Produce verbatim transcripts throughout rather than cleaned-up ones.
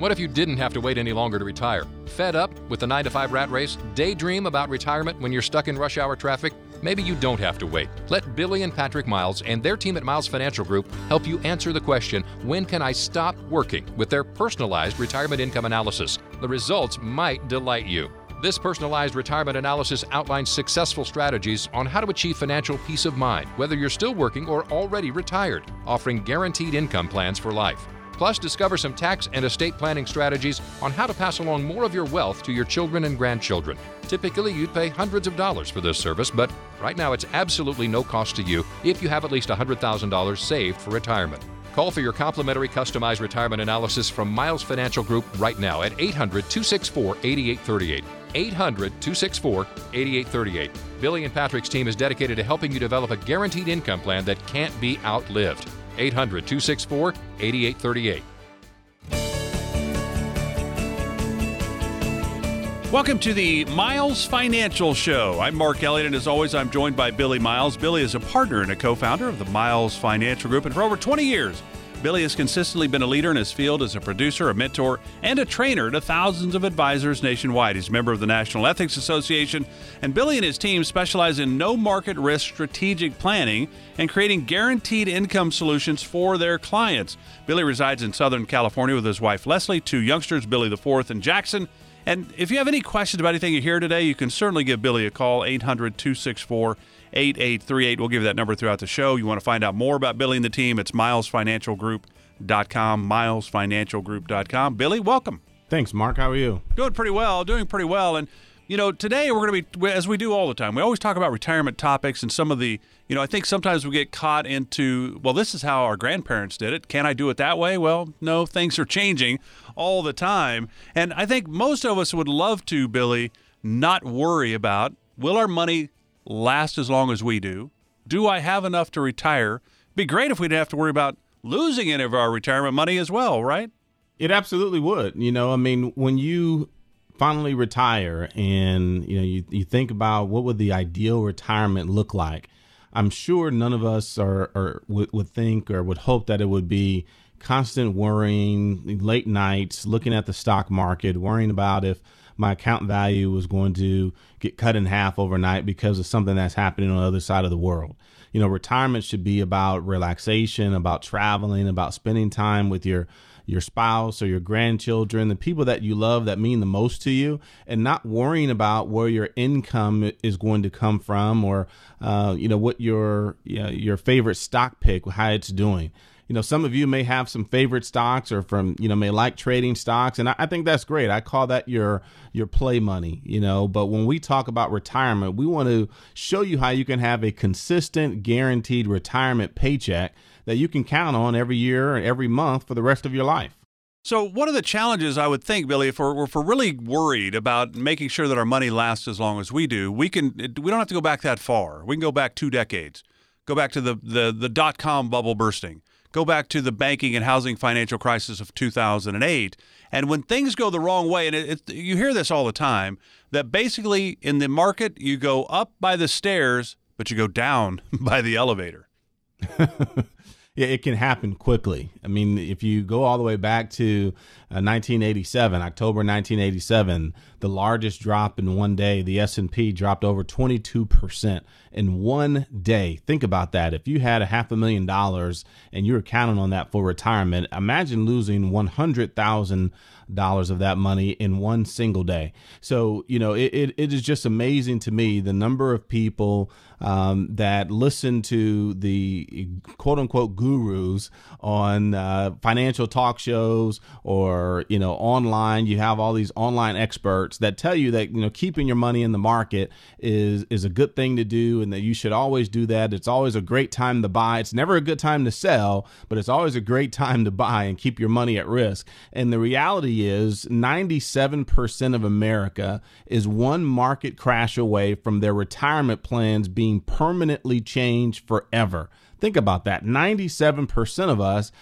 What if you didn't have to wait any longer to retire? Fed up with the nine to five rat race? Daydream about retirement when you're stuck in rush hour traffic? Maybe you don't have to wait. Let Billy and Patrick Miles and their team at Miles Financial Group help you answer the question, when can I stop working, with their personalized retirement income analysis. The results might delight you. This personalized retirement analysis outlines successful strategies on how to achieve financial peace of mind, whether you're still working or already retired, offering guaranteed income plans for life. Plus, discover some tax and estate planning strategies on how to pass along more of your wealth to your children and grandchildren. Typically, you'd pay hundreds of dollars for this service, but right now it's absolutely no cost to you if you have at least one hundred thousand dollars saved for retirement. Call for your complimentary customized retirement analysis from Miles Financial Group right now at eight hundred, two six four, eight eight three eight. eight hundred, two six four, eight eight three eight. Billy and Patrick's team is dedicated to helping you develop a guaranteed income plan that can't be outlived. eight hundred, two six four, eight eight three eight. Welcome to the Miles Financial Show. I'm Mark Elliott, and as always, I'm joined by Billy Miles. Billy is a partner and a co-founder of the Miles Financial Group, and for over twenty years, Billy has consistently been a leader in his field as a producer, a mentor, and a trainer to thousands of advisors nationwide. He's a member of the National Ethics Association, and Billy and his team specialize in no-market risk strategic planning and creating guaranteed income solutions for their clients. Billy resides in Southern California with his wife, Leslie, two youngsters, Billy the fourth and Jackson. And if you have any questions about anything you hear today, you can certainly give Billy a call, eight hundred, two six four, eight eight three eight. We'll give you that number throughout the show. You want to find out more about Billy and the team, it's miles financial group dot com, miles financial group dot com. Billy, welcome. Thanks, Mark. How are you? Doing pretty well, doing pretty well. And, you know, today we're going to be, as we do all the time, we always talk about retirement topics and some of the, you know, I think sometimes we get caught into, well, this is how our grandparents did it. Can I do it that way? Well, no, things are changing all the time. And I think most of us would love to, Billy, not worry about, will our money last as long as we do? Do I have enough to retire? It'd be great if we didn't have to worry about losing any of our retirement money as well, right? It absolutely would. You know, I mean, when you finally retire and, you know, you, you think about what would the ideal retirement look like, I'm sure none of us are, are would, would think or would hope that it would be constant worrying, late nights, looking at the stock market, worrying about if my account value was going to get cut in half overnight because of something that's happening on the other side of the world. You know, retirement should be about relaxation, about traveling, about spending time with your your spouse or your grandchildren, the people that you love that mean the most to you, and not worrying about where your income is going to come from or, uh, you know, what your you know, your favorite stock pick, how it's doing. You know, some of you may have some favorite stocks or from, you know, may like trading stocks. And I, I think that's great. I call that your your play money, you know. But when we talk about retirement, we want to show you how you can have a consistent, guaranteed retirement paycheck that you can count on every year and every month for the rest of your life. So one of the challenges, I would think, Billy, if we're, if we're really worried about making sure that our money lasts as long as we do, we can we don't have to go back that far. We can go back two decades, go back to the the, the dot-com bubble bursting. Go back to the banking and housing financial crisis of two thousand eight. And when things go the wrong way, and it, it, you hear this all the time, that basically in the market, you go up by the stairs, but you go down by the elevator. Yeah, it can happen quickly. I mean, if you go all the way back to uh, nineteen eighty-seven, October nineteen eighty-seven, the largest drop in one day, the S and P dropped over twenty-two percent in one day. Think about that. If you had a half a million dollars and you were counting on that for retirement, imagine losing one hundred thousand dollars of that money in one single day. So, you know, it, it, it is just amazing to me the number of people um, that listen to the quote unquote gurus on uh, financial talk shows or, you know, online. You have all these online experts that tell you that, you know, keeping your money in the market is, is a good thing to do and that you should always do that. It's always a great time to buy. It's never a good time to sell, but it's always a great time to buy and keep your money at risk. And the reality is ninety-seven percent of America is one market crash away from their retirement plans being permanently changed forever. Think about that. ninety-seven percent of us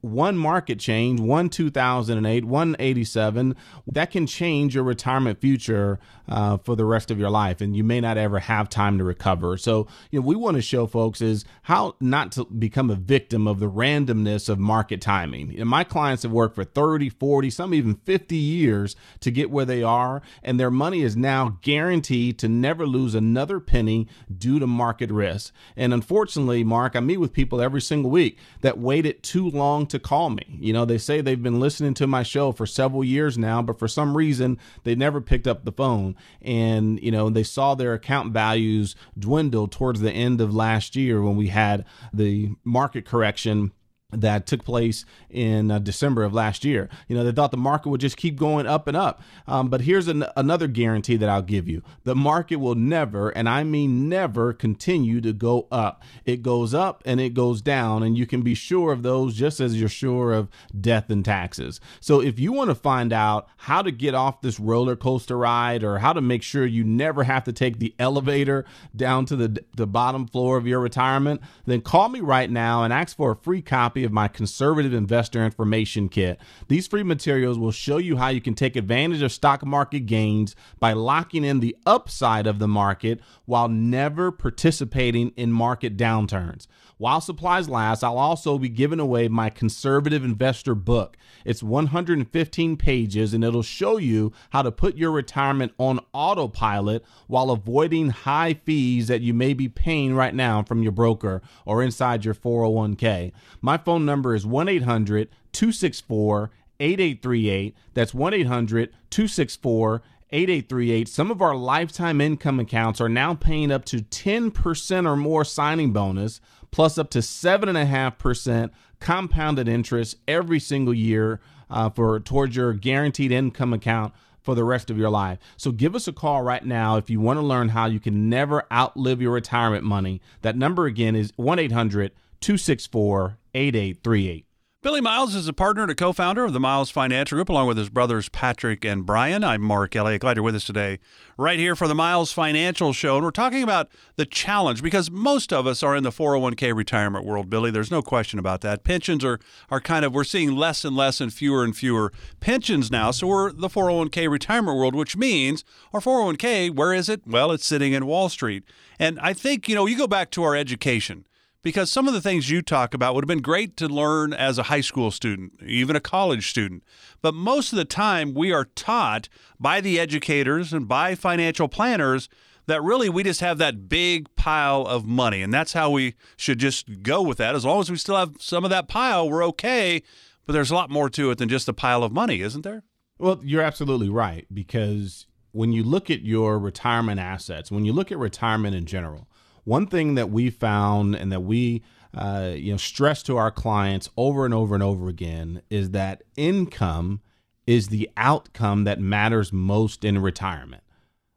one market change, one two thousand eight, one eighty-seven, that can change your retirement future uh, for the rest of your life. And you may not ever have time to recover. So, you know, we want to show folks is how not to become a victim of the randomness of market timing. You know, my clients have worked for thirty, forty, some even fifty years to get where they are. And their money is now guaranteed to never lose another penny due to market risk. And unfortunately, Mark, I meet with people every single week that waited too long to call me. You know, they say they've been listening to my show for several years now, but for some reason they never picked up the phone. And, you know, they saw their account values dwindle towards the end of last year when we had the market correction that took place in uh, December of last year. You know, they thought the market would just keep going up and up. Um, but here's an, another guarantee that I'll give you. The market will never, and I mean never, continue to go up. It goes up and it goes down, and you can be sure of those just as you're sure of death and taxes. So if you want to find out how to get off this roller coaster ride, or how to make sure you never have to take the elevator down to the, the bottom floor of your retirement, then call me right now and ask for a free copy of my Conservative Investor Information Kit. These free materials will show you how you can take advantage of stock market gains by locking in the upside of the market while never participating in market downturns. While supplies last, I'll also be giving away my Conservative Investor book. It's one hundred fifteen pages, and it'll show you how to put your retirement on autopilot while avoiding high fees that you may be paying right now from your broker or inside your four oh one k. My phone phone number is one eight hundred, two six four, eight eight three eight. That's one eight hundred, two six four, eight eight three eight. Some of our lifetime income accounts are now paying up to ten percent or more signing bonus, plus up to seven point five percent compounded interest every single year uh, for towards your guaranteed income account for the rest of your life. So give us a call right now if you want to learn how you can never outlive your retirement money. That number again is one eight hundred, two six four, eight eight three eight. Billy Miles is a partner and a co-founder of the Miles Financial Group, along with his brothers Patrick and Brian. I'm Mark Elliott. Glad you're with us today, right here for the Miles Financial Show. And we're talking about the challenge, because most of us are in the four oh one k retirement world, Billy. There's no question about that. Pensions are, are kind of, we're seeing less and less and fewer and fewer pensions now. So we're the four oh one k retirement world, which means our four oh one k, where is it? Well, it's sitting in Wall Street. And I think, you know, you go back to our education, because some of the things you talk about would have been great to learn as a high school student, even a college student. But most of the time we are taught by the educators and by financial planners that really we just have that big pile of money. And that's how we should just go with that. As long as we still have some of that pile, we're okay. But there's a lot more to it than just a pile of money, isn't there? Well, you're absolutely right, because when you look at your retirement assets, when you look at retirement in general, one thing that we found and that we uh, you know, stress to our clients over and over and over again is that income is the outcome that matters most in retirement.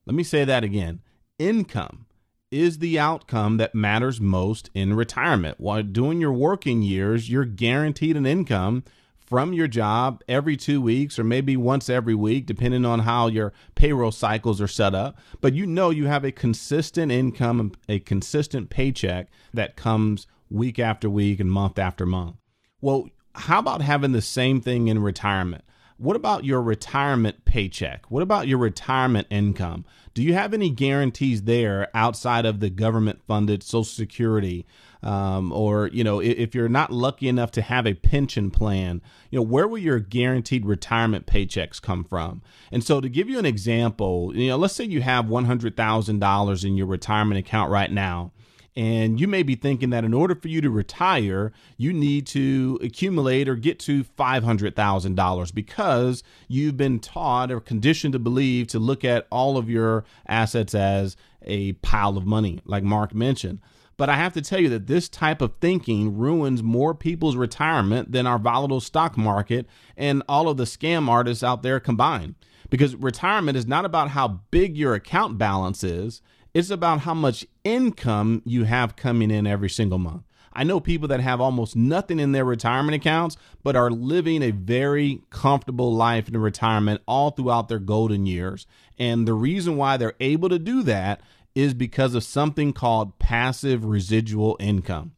Let me say that again. Income is the outcome that matters most in retirement. While doing your working years, you're guaranteed an income from your job every two weeks or maybe once every week, depending on how your payroll cycles are set up. But you know you have a consistent income, a consistent paycheck that comes week after week and month after month. Well, how about having the same thing in retirement? What about your retirement paycheck? What about your retirement income? Do you have any guarantees there outside of the government-funded Social Security? Um, or, you know, if you're not lucky enough to have a pension plan, you know, where will your guaranteed retirement paychecks come from? And so to give you an example, you know, let's say you have one hundred thousand dollars in your retirement account right now. And you may be thinking that in order for you to retire, you need to accumulate or get to five hundred thousand dollars, because you've been taught or conditioned to believe to look at all of your assets as a pile of money, like Mark mentioned. But I have to tell you that this type of thinking ruins more people's retirement than our volatile stock market and all of the scam artists out there combined. Because retirement is not about how big your account balance is. It's about how much income you have coming in every single month. I know people that have almost nothing in their retirement accounts, but are living a very comfortable life in retirement all throughout their golden years. And the reason why they're able to do that is because of something called passive residual income.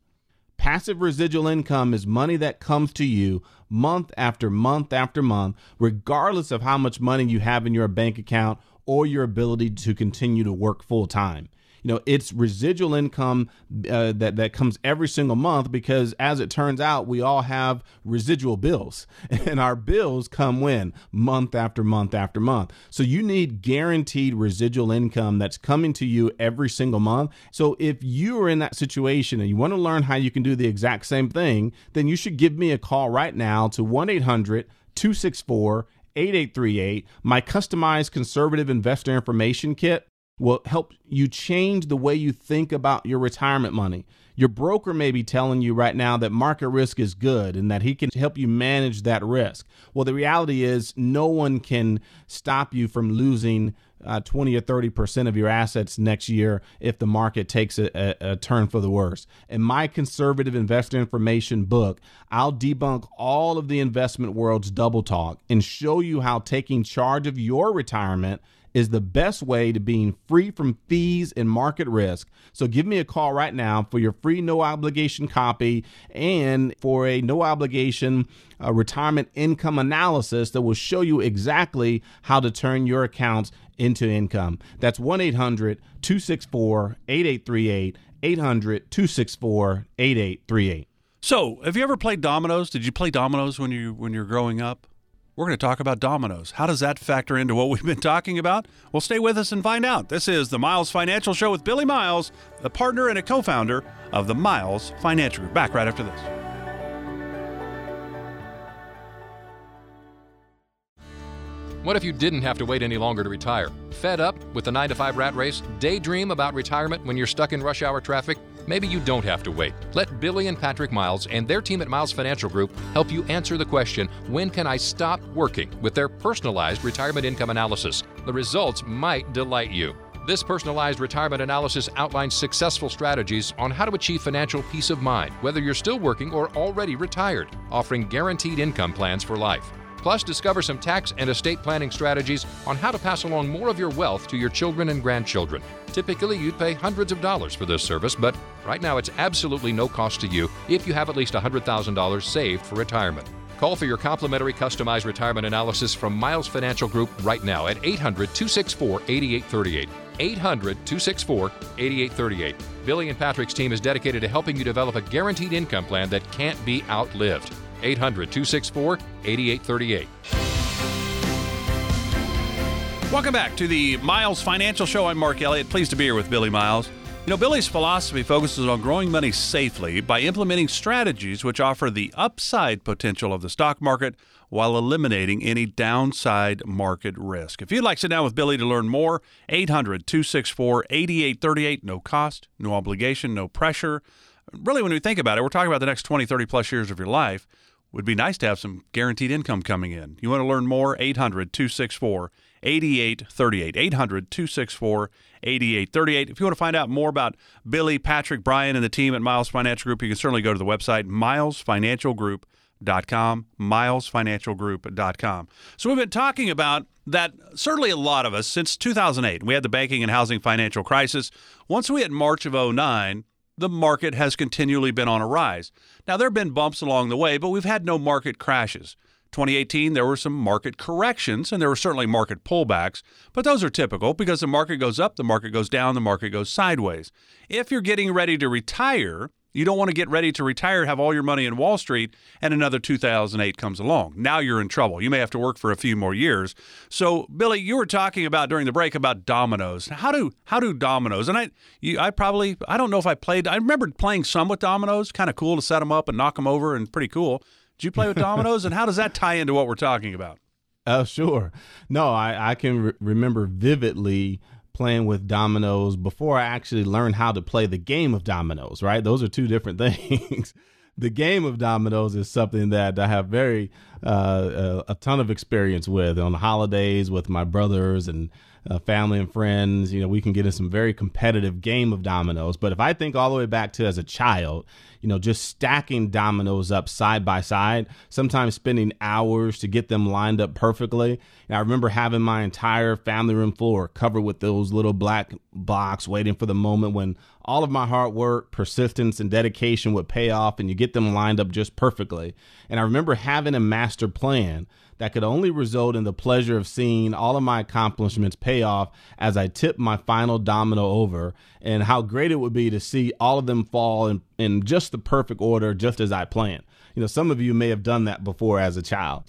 Passive residual income is money that comes to you month after month after month, regardless of how much money you have in your bank account or your ability to continue to work full time. You know, it's residual income uh, that, that comes every single month, because as it turns out, we all have residual bills, and our bills come when? Month after month after month. So you need guaranteed residual income that's coming to you every single month. So if you are in that situation and you want to learn how you can do the exact same thing, then you should give me a call right now to one eight hundred, two six four, eight eight three eight. My customized conservative investor information kit will help you change the way you think about your retirement money. Your broker may be telling you right now that market risk is good and that he can help you manage that risk. Well, the reality is no one can stop you from losing uh, twenty or thirty percent of your assets next year if the market takes a, a, a turn for the worse. In my conservative investor information book, I'll debunk all of the investment world's double talk and show you how taking charge of your retirement is the best way to being free from fees and market risk. So give me a call right now for your free no obligation copy and for a no obligation uh, retirement income analysis that will show you exactly how to turn your accounts into income. That's one eight hundred, two six four, eight eight three eight, eight hundred, two six four, eight eight three eight. So have you ever played dominoes? Did you play dominoes when you when you're growing up? We're going to talk about dominoes. How does that factor into what we've been talking about? Well, stay with us and find out. This is the Miles Financial Show with Billy Miles, the partner and a co-founder of the Miles Financial Group. Back right after this. What if you didn't have to wait any longer to retire? Fed up with the nine to five rat race? Daydream about retirement when you're stuck in rush hour traffic? Maybe you don't have to wait. Let Billy and Patrick Miles and their team at Miles Financial Group help you answer the question, when can I stop working, with their personalized retirement income analysis. The results might delight you. This personalized retirement analysis outlines successful strategies on how to achieve financial peace of mind, whether you're still working or already retired, offering guaranteed income plans for life. Plus, discover some tax and estate planning strategies on how to pass along more of your wealth to your children and grandchildren. Typically, you'd pay hundreds of dollars for this service, but right now it's absolutely no cost to you if you have at least one hundred thousand dollars saved for retirement. Call for your complimentary customized retirement analysis from Miles Financial Group right now at eight hundred, two six four, eight eight three eight. eight hundred, two six four, eight eight three eight. Billy and Patrick's team is dedicated to helping you develop a guaranteed income plan that can't be outlived. eight hundred, two six four, eight eight three eight. Welcome back to the Miles Financial Show. I'm Mark Elliott. Pleased to be here with Billy Miles. You know, Billy's philosophy focuses on growing money safely by implementing strategies which offer the upside potential of the stock market while eliminating any downside market risk. If you'd like to sit down with Billy to learn more, eight hundred, two six four, eight eight three eight. No cost, no obligation, no pressure. Really, when we think about it, we're talking about the next twenty, thirty plus years of your life. Would be nice to have some guaranteed income coming in. You want to learn more? eight hundred, two six four, eight eight three eight. eighty-eight thirty-eight, eight hundred, two six four, eight eight three eight. If you want to find out more about Billy, Patrick, Brian, and the team at Miles Financial Group, you can certainly go to the website, miles financial group dot com, miles financial group dot com. So we've been talking about that, certainly a lot of us, since two thousand eight. We had the banking and housing financial crisis. Once we hit March of oh nine, the market has continually been on a rise. Now, there have been bumps along the way, but we've had no market crashes. twenty eighteen, there were some market corrections, and there were certainly market pullbacks, but those are typical because the market goes up, the market goes down, the market goes sideways. If you're getting ready to retire, you don't want to get ready to retire, have all your money in Wall Street, and another two thousand eight comes along. Now you're in trouble. You may have to work for a few more years. So, Billy, you were talking about during the break about dominoes. How do how do dominoes? And I you, I probably, I don't know if I played, I remember playing some with dominoes, kind of cool to set them up and knock them over and pretty cool. Do you play with dominoes, and how does that tie into what we're talking about? Oh, sure. No, I, I can re- remember vividly playing with dominoes before I actually learned how to play the game of dominoes, right? Those are two different things. The game of dominoes is something that I have very uh, a, a ton of experience with on the holidays with my brothers and uh, family and friends. You know, we can get in some very competitive game of dominoes. But if I think all the way back to as a child, you know, just stacking dominoes up side by side, sometimes spending hours to get them lined up perfectly. And I remember having my entire family room floor covered with those little black blocks, waiting for the moment when all of my hard work, persistence, and dedication would pay off and you get them lined up just perfectly. And I remember having a master plan that could only result in the pleasure of seeing all of my accomplishments pay off as I tipped my final domino over, and how great it would be to see all of them fall in, in just the perfect order, just as I planned. You know, some of you may have done that before as a child.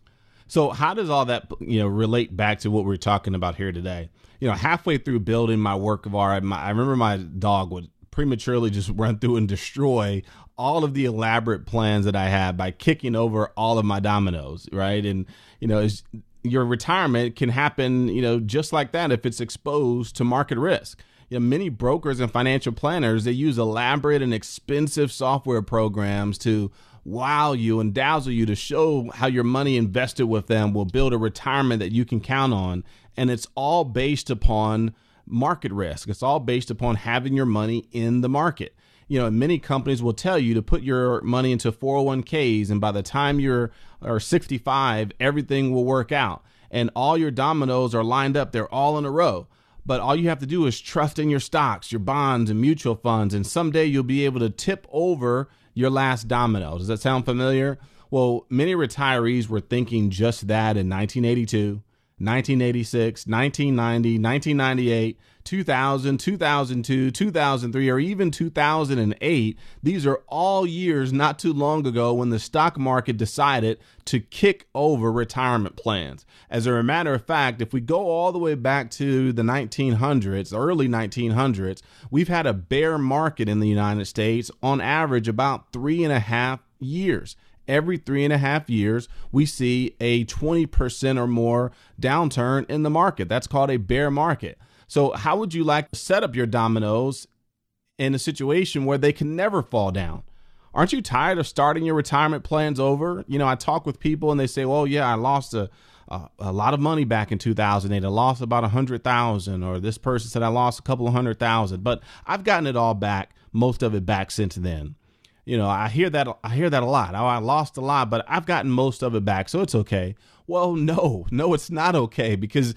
So how does all that, you know, relate back to what we're talking about here today? You know, halfway through building my work of art, my, I remember my dog would prematurely just run through and destroy all of the elaborate plans that I had by kicking over all of my dominoes, right? And, you know, it's, your retirement can happen, you know, just like that if it's exposed to market risk. You know, many brokers and financial planners, they use elaborate and expensive software programs to wow you and dazzle you to show how your money invested with them will build a retirement that you can count on. And it's all based upon market risk. It's all based upon having your money in the market. You know, and many companies will tell you to put your money into four oh one K's, and by the time you're or sixty-five, everything will work out and all your dominoes are lined up. They're all in a row. But all you have to do is trust in your stocks, your bonds, and mutual funds, and someday you'll be able to tip over your last domino. Does that sound familiar? Well, many retirees were thinking just that in nineteen eighty-two, nineteen eighty-six, nineteen ninety, nineteen ninety-eight, two thousand, two thousand two, two thousand three, or even two thousand eight. These are all years not too long ago when the stock market decided to kick over retirement plans. As a matter of fact, if we go all the way back to the nineteen hundreds, early nineteen hundreds, we've had a bear market in the United States on average about three and a half years. Every three and a half years, we see a twenty percent or more downturn in the market. That's called a bear market. So how would you like to set up your dominoes in a situation where they can never fall down? Aren't you tired of starting your retirement plans over? You know, I talk with people and they say, well, yeah, I lost a, a, a lot of money back in two thousand eight. I lost about one hundred thousand, or this person said I lost a couple of hundred thousand, but I've gotten it all back, most of it back since then. You know, I hear that. I hear that a lot. Oh, I lost a lot, but I've gotten most of it back, so it's okay. Well, no, no, it's not okay, because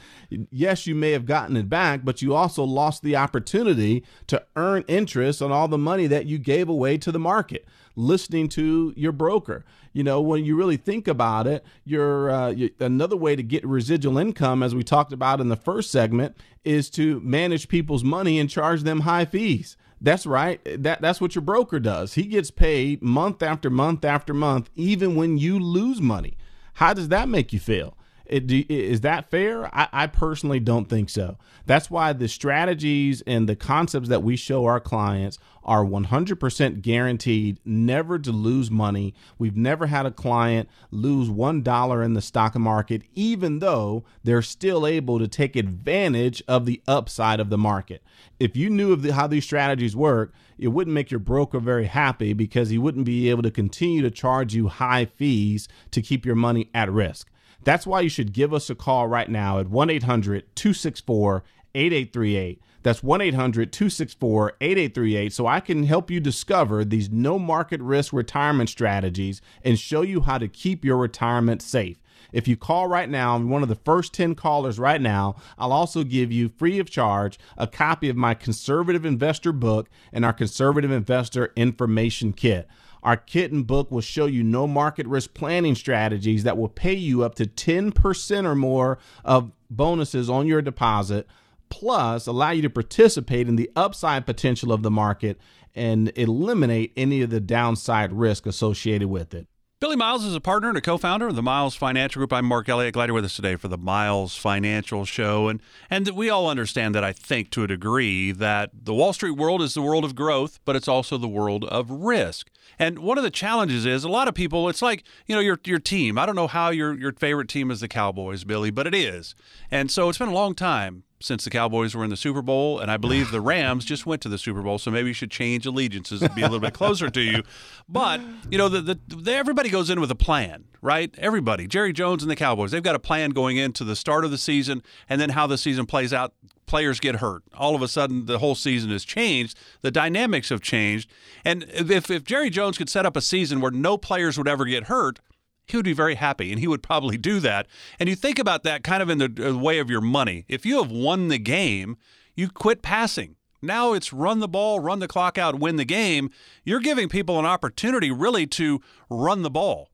yes, you may have gotten it back, but you also lost the opportunity to earn interest on all the money that you gave away to the market, listening to your broker. You know, when you really think about it, your uh, you, another way to get residual income, as we talked about in the first segment, is to manage people's money and charge them high fees. That's right. That, that's what your broker does. He gets paid month after month after month, even when you lose money. How does that make you feel? It, do, is that fair? I, I personally don't think so. That's why the strategies and the concepts that we show our clients are one hundred percent guaranteed never to lose money. We've never had a client lose one dollar in the stock market, even though they're still able to take advantage of the upside of the market. If you knew of the, how these strategies work, it wouldn't make your broker very happy, because he wouldn't be able to continue to charge you high fees to keep your money at risk. That's why you should give us a call right now at one eight hundred, two six four, eight eight three eight. That's one eight hundred, two six four, eight eight three eight, so I can help you discover these no market risk retirement strategies and show you how to keep your retirement safe. If you call right now, I'm one of the first ten callers right now, I'll also give you free of charge a copy of my Conservative Investor book and our Conservative Investor Information Kit. Our kit and book will show you no market risk planning strategies that will pay you up to ten percent or more of bonuses on your deposit, plus allow you to participate in the upside potential of the market and eliminate any of the downside risk associated with it. Billy Miles is a partner and a co-founder of the Miles Financial Group. I'm Mark Elliott. Glad you're with us today for the Miles Financial Show. And and we all understand that, I think, to a degree, that the Wall Street world is the world of growth, but it's also the world of risk. And one of the challenges is a lot of people, it's like, you know, your your team. I don't know how your, your favorite team is the Cowboys, Billy, but it is. And so it's been a long time since the Cowboys were in the Super Bowl, and I believe the Rams just went to the Super Bowl, so maybe you should change allegiances and be a little bit closer to you. But, you know, the, the, the, everybody goes in with a plan, right? Everybody. Jerry Jones and the Cowboys, they've got a plan going into the start of the season, and then how the season plays out players get hurt. All of a sudden, the whole season has changed. The dynamics have changed. And if, if Jerry Jones could set up a season where no players would ever get hurt, he would be very happy, and he would probably do that. And you think about that kind of in the way of your money. If you have won the game, you quit passing. Now it's run the ball, run the clock out, win the game. You're giving people an opportunity really to run the ball.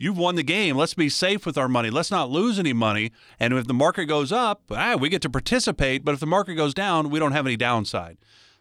You've won the game. Let's be safe with our money. Let's not lose any money. And if the market goes up, ah, we get to participate. But if the market goes down, we don't have any downside.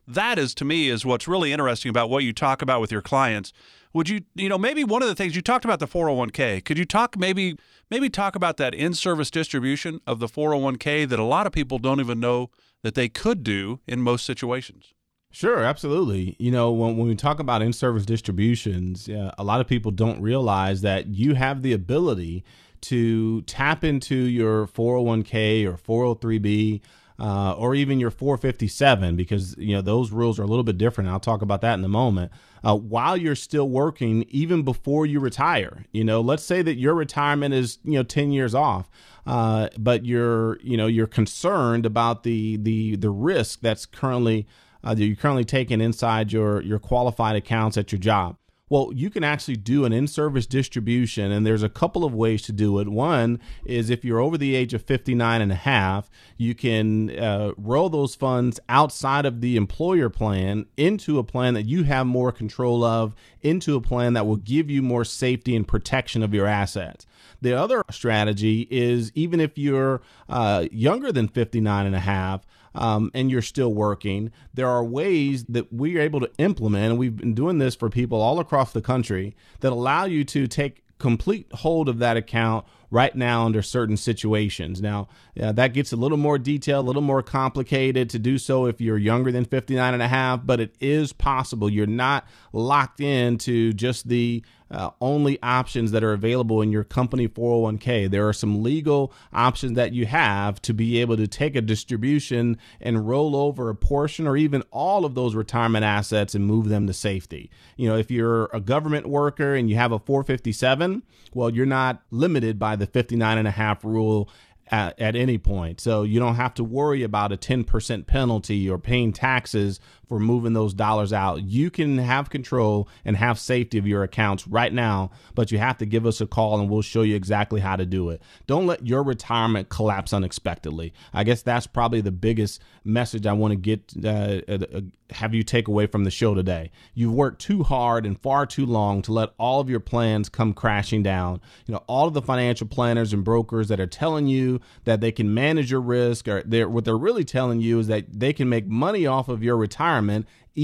That is, to me, is what's really interesting about what you talk about with your clients. Would you, you know, maybe one of the things you talked about the four oh one k, could you talk maybe, maybe talk about that in-service distribution of the four oh one k that a lot of people don't even know that they could do in most situations? Sure, absolutely. You know, when, when we talk about in-service distributions, uh, a lot of people don't realize that you have the ability to tap into your four oh one k or four oh three b uh, or even your four fifty-seven, because, you know, those rules are a little bit different. I'll talk about that in a moment. Uh, while you're still working, even before you retire, you know, let's say that your retirement is, you know, ten years off. Uh, but you're, you know, you're concerned about the, the, the risk that's currently Uh, that you're currently taking inside your, your qualified accounts at your job. Well, you can actually do an in-service distribution, and there's a couple of ways to do it. One is if you're over the age of fifty-nine and a half, you can uh, roll those funds outside of the employer plan into a plan that you have more control of, into a plan that will give you more safety and protection of your assets. The other strategy is even if you're uh, younger than fifty-nine and a half, Um, and you're still working, there are ways that we are able to implement, and we've been doing this for people all across the country, that allow you to take complete hold of that account right now under certain situations. Now, uh, that gets a little more detailed, a little more complicated to do so if you're younger than fifty-nine and a half, but it is possible. You're not locked into just the Uh, only options that are available in your company four oh one k. There are some legal options that you have to be able to take a distribution and roll over a portion or even all of those retirement assets and move them to safety. You know, if you're a government worker and you have a four fifty-seven, well, you're not limited by the fifty-nine and a half rule At, at any point. So you don't have to worry about a ten percent penalty or paying taxes for moving those dollars out. You can have control and have safety of your accounts right now, but you have to give us a call and we'll show you exactly how to do it. Don't let your retirement collapse unexpectedly. I guess that's probably the biggest message I want to get, uh, uh, have you take away from the show today. You've worked too hard and far too long to let all of your plans come crashing down. You know, all of the financial planners and brokers that are telling you that they can manage your risk, or they're, what they're really telling you is that they can make money off of your retirement.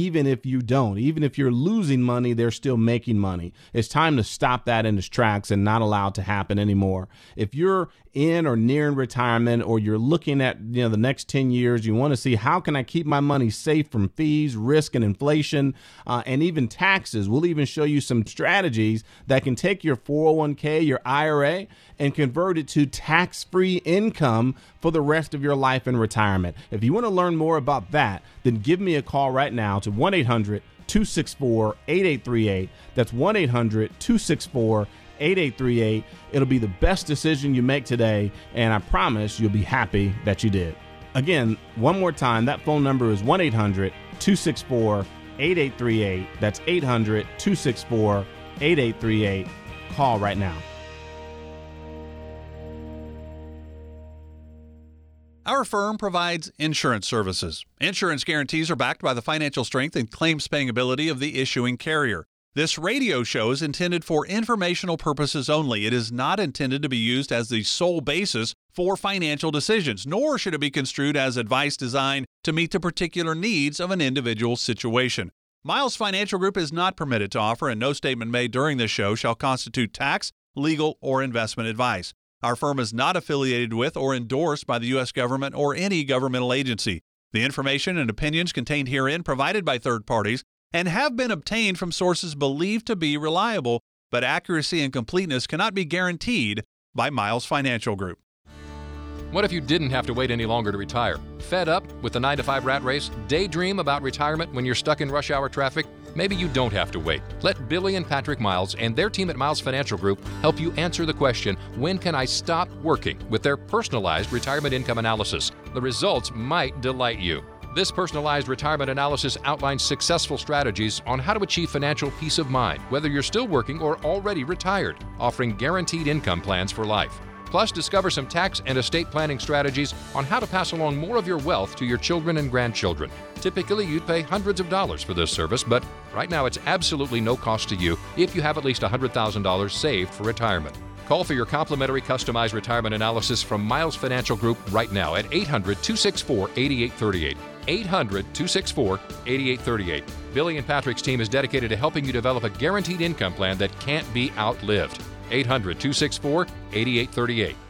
Even if you don't, even if you're losing money, they're still making money. It's time to stop that in its tracks and not allow it to happen anymore. If you're in or nearing retirement, or you're looking at, you know, the next ten years, you want to see how can I keep my money safe from fees, risk, and inflation, uh, and even taxes. We'll even show you some strategies that can take your four oh one k, your I R A, and convert it to tax-free income for the rest of your life in retirement. If you want to learn more about that, then give me a call right now to one eight hundred two six four eight eight three eight. That's one eight hundred two six four eight eight three eight. It'll be the best decision you make today, and I promise you'll be happy that you did. Again, one more time, that phone number is one eight hundred two six four eight eight three eight. That's eight hundred two six four eight eight three eight. Call right now. Our firm provides insurance services. Insurance guarantees are backed by the financial strength and claims-paying ability of the issuing carrier. This radio show is intended for informational purposes only. It is not intended to be used as the sole basis for financial decisions, nor should it be construed as advice designed to meet the particular needs of an individual situation. Miles Financial Group is not permitted to offer, and no statement made during this show shall constitute tax, legal, or investment advice. Our firm is not affiliated with or endorsed by the U S government or any governmental agency. The information and opinions contained herein provided by third parties and have been obtained from sources believed to be reliable, but accuracy and completeness cannot be guaranteed by Miles Financial Group. What if you didn't have to wait any longer to retire? Fed up with the nine to five rat race? Daydream about retirement when you're stuck in rush hour traffic? Maybe you don't have to wait. Let Billy and Patrick Miles and their team at Miles Financial Group help you answer the question, when can I stop working, with their personalized retirement income analysis. The results might delight you. This personalized retirement analysis outlines successful strategies on how to achieve financial peace of mind, whether you're still working or already retired, offering guaranteed income plans for life. Plus, discover some tax and estate planning strategies on how to pass along more of your wealth to your children and grandchildren. Typically, you'd pay hundreds of dollars for this service, but right now it's absolutely no cost to you if you have at least one hundred thousand dollars saved for retirement. Call for your complimentary customized retirement analysis from Miles Financial Group right now at eight hundred, two six four, eight eight three eight. eight hundred, two six four, eight eight three eight. Billy and Patrick's team is dedicated to helping you develop a guaranteed income plan that can't be outlived. eight hundred, two six four, eight eight three eight.